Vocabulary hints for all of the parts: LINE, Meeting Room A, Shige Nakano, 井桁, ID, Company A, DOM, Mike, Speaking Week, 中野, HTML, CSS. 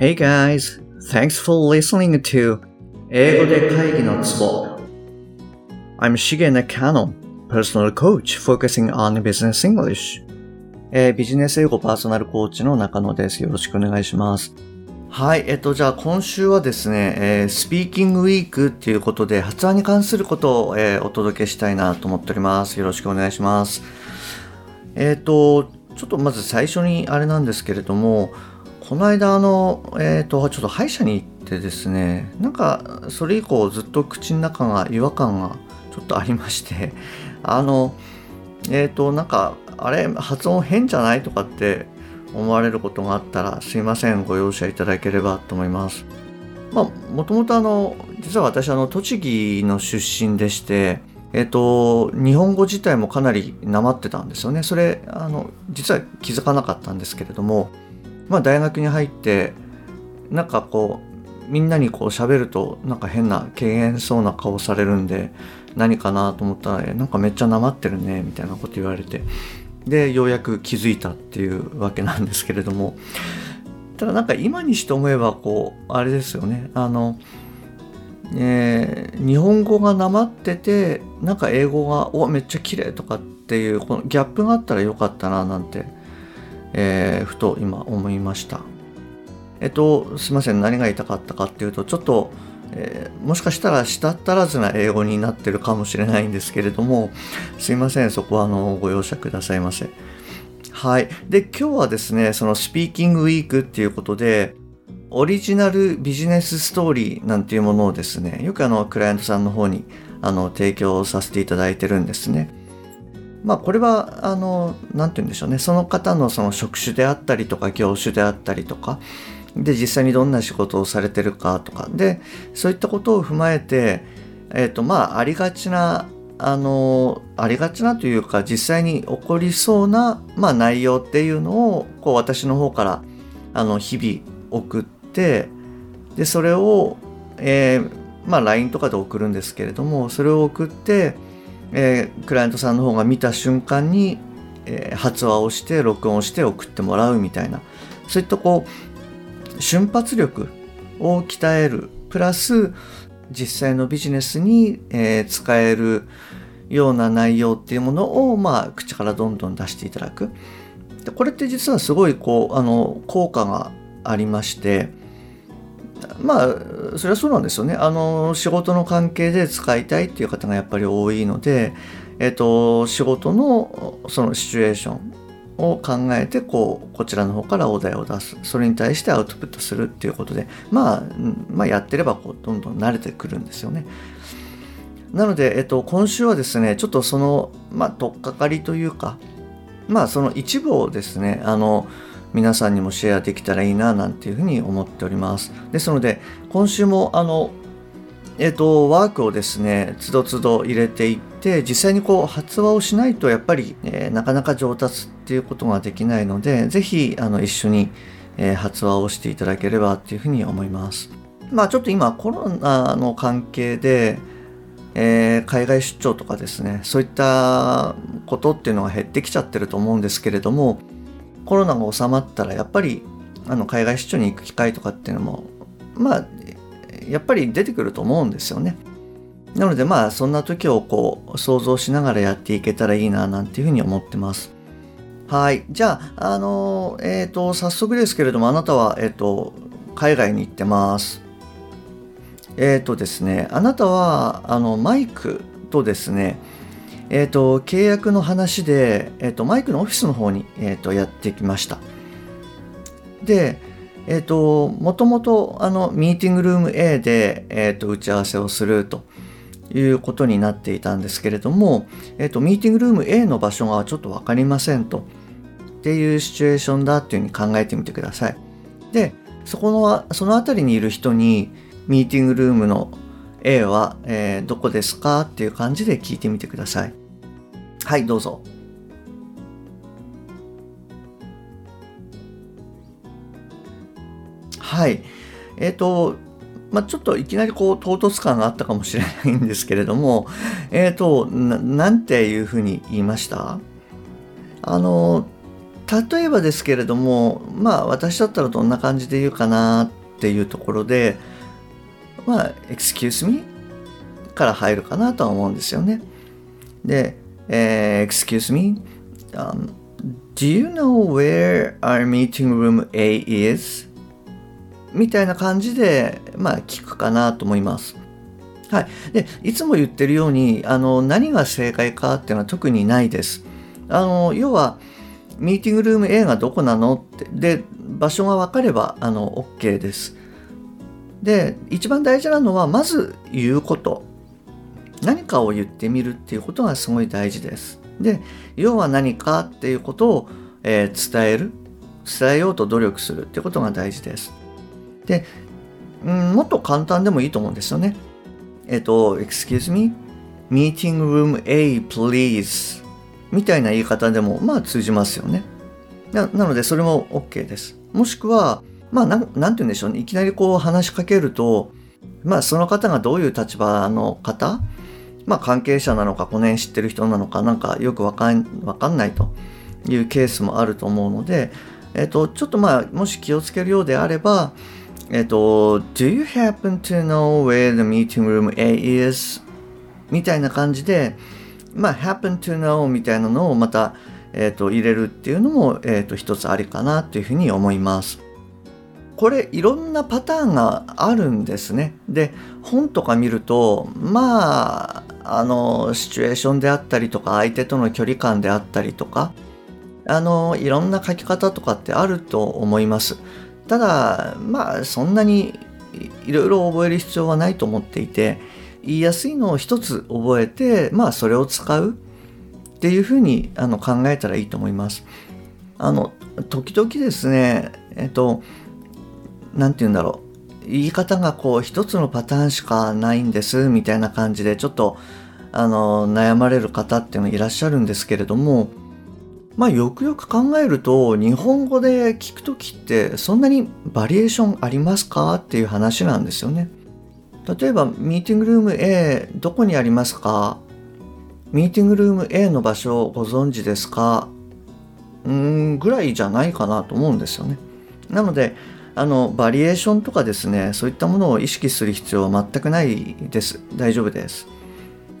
Hey guys, thanks for listening to 英語で会議のツボ I'm Shige Nakano, personal coach focusing on business English、ビジネス英語パーソナルコーチの中野です。よろしくお願いします。はい、じゃあ今週はですね、Speaking Week っていうことで発案に関することを、お届けしたいなと思っております。よろしくお願いします。ちょっとまず最初にあれなんですけれども、この間ちょっと歯医者に行ってですね、なんかそれ以降ずっと口の中が違和感がちょっとありまして、なんかあれ発音変じゃないとかって思われることがあったらすいません、ご容赦いただければと思います。まあもともと実は私栃木の出身でして、日本語自体もかなりなまってたんですよね。それ実は気づかなかったんですけれども、まあ、大学に入ってなんかこうみんなにこう喋るとなんか変な敬遠そうな顔されるんで、何かなと思ったらなんかめっちゃなまってるねみたいなこと言われて、でようやく気づいたっていうわけなんですけれども、ただなんか今にして思えばこうあれですよね、日本語がなまっててなんか英語がおめっちゃ綺麗とかっていうこのギャップがあったらよかったななんてふと今思いました。すいません、何が言いたかったかっていうと、ちょっと、もしかしたら舌足らずな英語になってるかもしれないんですけれども、すいません、そこはご容赦くださいませ。はい。で、今日はですね、そのスピーキングウィークっていうことで、オリジナルビジネスストーリーなんていうものをですね、よくクライアントさんの方に提供させていただいてるんですね。まあこれはなんて言うんでしょうね、その方のその職種であったりとか業種であったりとかで、実際にどんな仕事をされてるかとかで、そういったことを踏まえてまあありがちなありがちなというか実際に起こりそうなまあ内容っていうのをこう私の方から日々送って、でそれをまあ LINE とかで送るんですけれども、それを送ってクライアントさんの方が見た瞬間に、発話をして録音して送ってもらうみたいな、そういったこう瞬発力を鍛えるプラス実際のビジネスに、使えるような内容っていうものを、まあ、口からどんどん出していただく。でこれって実はすごいこう効果がありまして、まあそれはそうなんですよね。仕事の関係で使いたいっていう方がやっぱり多いので、仕事のそのシチュエーションを考えてこちらの方からお題を出す、それに対してアウトプットするっていうことで、まあやってればこうどんどん慣れてくるんですよね。なので今週はですね、ちょっとそのまあ取っかかりというか、まあその一部をですね皆さんにもシェアできたらいいななんていうふうに思っております。ですので今週もワークをですねつどつど入れていって、実際にこう発話をしないとやっぱり、なかなか上達っていうことができないので、ぜひ一緒に、発話をしていただければっていうふうに思います。まあちょっと今コロナの関係で、海外出張とかですね、そういったことっていうのが減ってきちゃってると思うんですけれども、コロナが収まったらやっぱり海外出張に行く機会とかっていうのもまあやっぱり出てくると思うんですよね。なのでまあそんな時をこう想像しながらやっていけたらいいななんていうふうに思ってます。はい、じゃあ早速ですけれども、あなたは海外に行ってます。ですね、あなたはマイクとですね契約の話で、マイクのオフィスの方に、やってきました。で、もともとミーティングルーム A で、打ち合わせをするということになっていたんですけれども、ミーティングルーム A の場所がちょっと分かりませんとっていうシチュエーションだっていう風に考えてみてください。で、そのあたりにいる人にミーティングルームのA は、どこですかっていう感じで聞いてみてください。はい、どうぞ。はい、まあ、ちょっといきなりこう唐突感があったかもしれないんですけれども、なんていうふうに言いました？例えばですけれども、まあ私だったらどんな感じで言うかなっていうところで、まあ excuse me から入るかなとは思うんですよね。で、excuse me、do you know where our meeting room A is? みたいな感じで、まあ聞くかなと思います。はい。で、いつも言ってるように、何が正解かっていうのは特にないです。要は、ミーティングルーム A がどこなのって、で、場所が分かれば、OK です。で、一番大事なのは、まず言うこと。何かを言ってみるっていうことがすごい大事です。で、要は何かっていうことを、伝えようと努力するっていうことが大事です。で、もっと簡単でもいいと思うんですよね。excuse me, meeting room A, please. みたいな言い方でも、まあ通じますよね。なので、それも OK です。もしくは、まあ、なんて言うんでしょうね。いきなりこう話しかけると、まあ、その方がどういう立場の方、まあ、関係者なのか、5年知ってる人なのか、なんかよくわかんないというケースもあると思うので、ちょっとまあ、もし気をつけるようであれば、Do you happen to know where the meeting room A is? みたいな感じで、まあ、happen to know みたいなのをまた、入れるっていうのも、一つありかなというふうに思います。これ、いろんなパターンがあるんですね。で、本とか見ると、まあ、シチュエーションであったりとか、相手との距離感であったりとか、いろんな書き方とかってあると思います。ただ、まあ、そんなにいろいろ覚える必要はないと思っていて、言いやすいのを一つ覚えて、まあ、それを使うっていうふうに考えたらいいと思います。時々ですね、なんて言うんだろう、言い方がこう一つのパターンしかないんですみたいな感じで、ちょっと悩まれる方っていうのいらっしゃるんですけれども、まあ、よくよく考えると、日本語で聞くときってそんなにバリエーションありますかっていう話なんですよね。例えば、ミーティングルーム A どこにありますか？ミーティングルーム A の場所をご存知ですか？ぐらいじゃないかなと思うんですよね。なので、バリエーションとかですね、そういったものを意識する必要は全くないです。大丈夫です。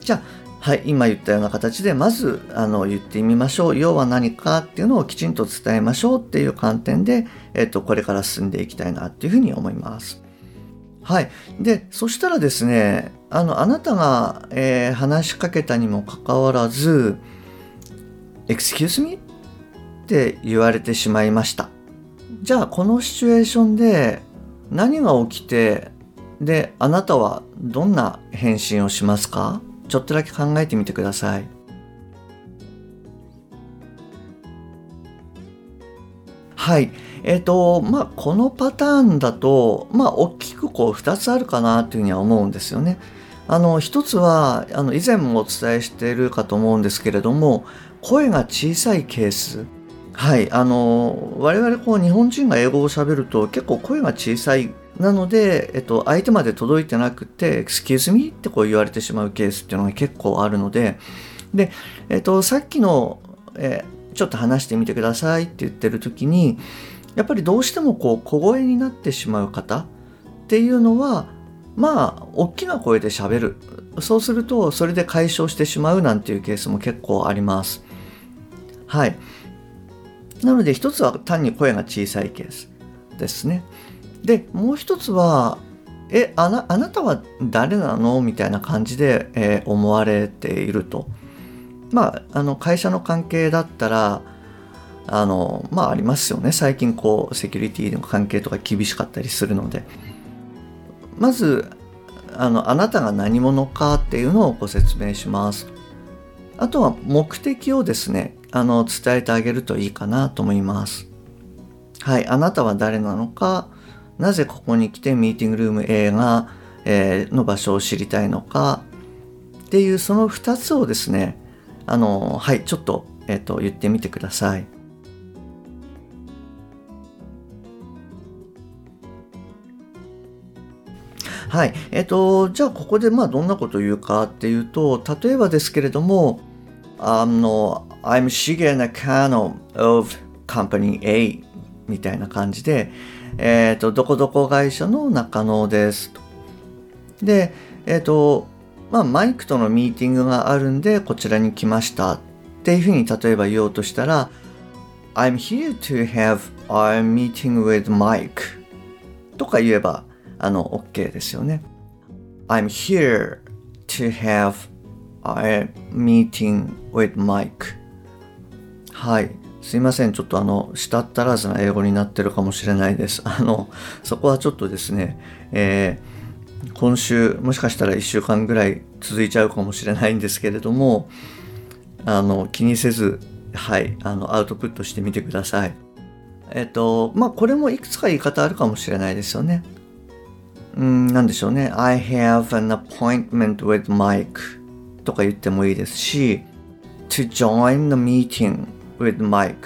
じゃあ、はい、今言ったような形で、まず言ってみましょう。要は何かっていうのをきちんと伝えましょうっていう観点で、これから進んでいきたいなっていうふうに思います。はい。で、そしたらですね、あなたが、話しかけたにもかかわらず、excuse me? って言われてしまいました。じゃあ、このシチュエーションで何が起きて、で、あなたはどんな返信をしますか？ちょっとだけ考えてみてください。はい。まあ、このパターンだと、まあ、大きくこう2つあるかなというふうには思うんですよね。1つは、以前もお伝えしているかと思うんですけれども、声が小さいケース。はい。我々こう日本人が英語を喋ると結構声が小さい。なので、相手まで届いてなくて、excuse me ってこう言われてしまうケースっていうのが結構あるので、で、さっきの、ちょっと話してみてくださいって言ってる時に、やっぱりどうしてもこう小声になってしまう方っていうのは、まあ、大きな声で喋る。そうすると、それで解消してしまうなんていうケースも結構あります。はい。なので、一つは単に声が小さいケースですね。で、もう一つは、あなたは誰なの？みたいな感じで、思われていると。まあ、会社の関係だったら、まあ、ありますよね。最近、こう、セキュリティの関係とか厳しかったりするので。まず、あなたが何者かっていうのをご説明します。あとは、目的をですね、伝えてあげるといいかなと思います。はい、あなたは誰なのか、なぜここに来てミーティングルーム A が、の場所を知りたいのかっていう、その2つをですね、はい、ちょっと、言ってみてください。はい、じゃあここでまあどんなことを言うかっていうと、例えばですけれども、I'm Shige Nakano of Company A みたいな感じで、どこどこ会社の中野ですと。で、マイクとのミーティングがあるんでこちらに来ましたっていうふうに例えば言おうとしたら I'm here to have a meeting with Mike とか言えばOK ですよね。 I'm here to have a meeting with Mike。 はい、すいません、ちょっと舌足らずな英語になってるかもしれないです。そこはちょっとですね、今週もしかしたら1週間ぐらい続いちゃうかもしれないんですけれども、気にせず、はい、アウトプットしてみてください。これもいくつか言い方あるかもしれないですよね。なんでしょうね。I have an appointment with Mike とか言ってもいいですし、To join the meeting with Mike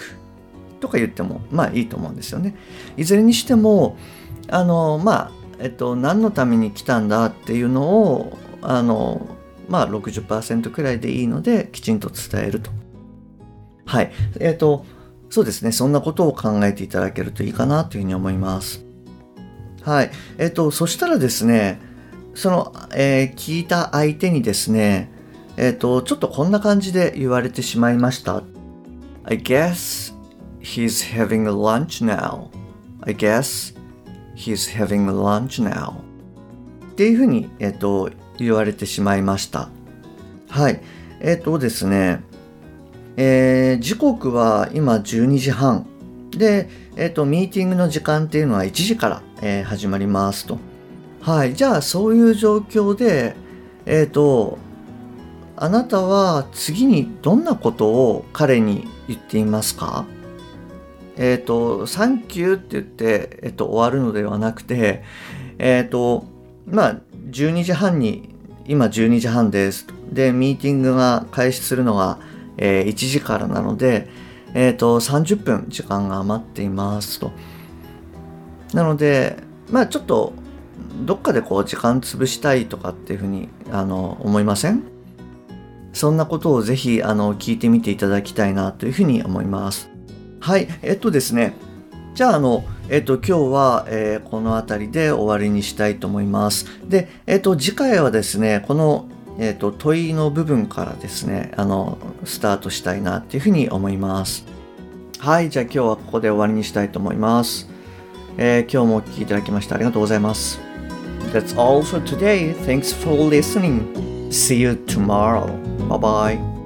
とか言ってもいいと思うんですよね。いずれにしても何のために来たんだっていうのを60% くらいでいいのできちんと伝えると。はい、そうですね、そんなことを考えていただけるといいかなというふうに思います。はい、そしたらですね、聞いた相手にですね、ちょっとこんな感じで言われてしまいました。I guess he's having lunch now. I guess He's having lunch now っていうふうに、言われてしまいました。はい。ですね、時刻は今12時半で、ミーティングの時間っていうのは1時から、始まりますと。はい。じゃあそういう状況で、あなたは次にどんなことを彼に言っていますか？サンキューって言って、終わるのではなくて、12時半に、今12時半です。で、ミーティングが開始するのが、1時からなので、30分時間が余っていますと。なので、ちょっと、どっかで時間潰したいとかっていうふうに、思いません？そんなことをぜひ、聞いてみていただきたいなというふうに思います。はい、ですね、じゃあ今日は、この辺りで終わりにしたいと思います。で、次回はですね、この、問いの部分からですね、スタートしたいなっていうふうに思います。はい、じゃあ今日はここで終わりにしたいと思います。今日もお聞きいただきましてありがとうございます。That's all for today. Thanks for listening. See you tomorrow. Bye bye.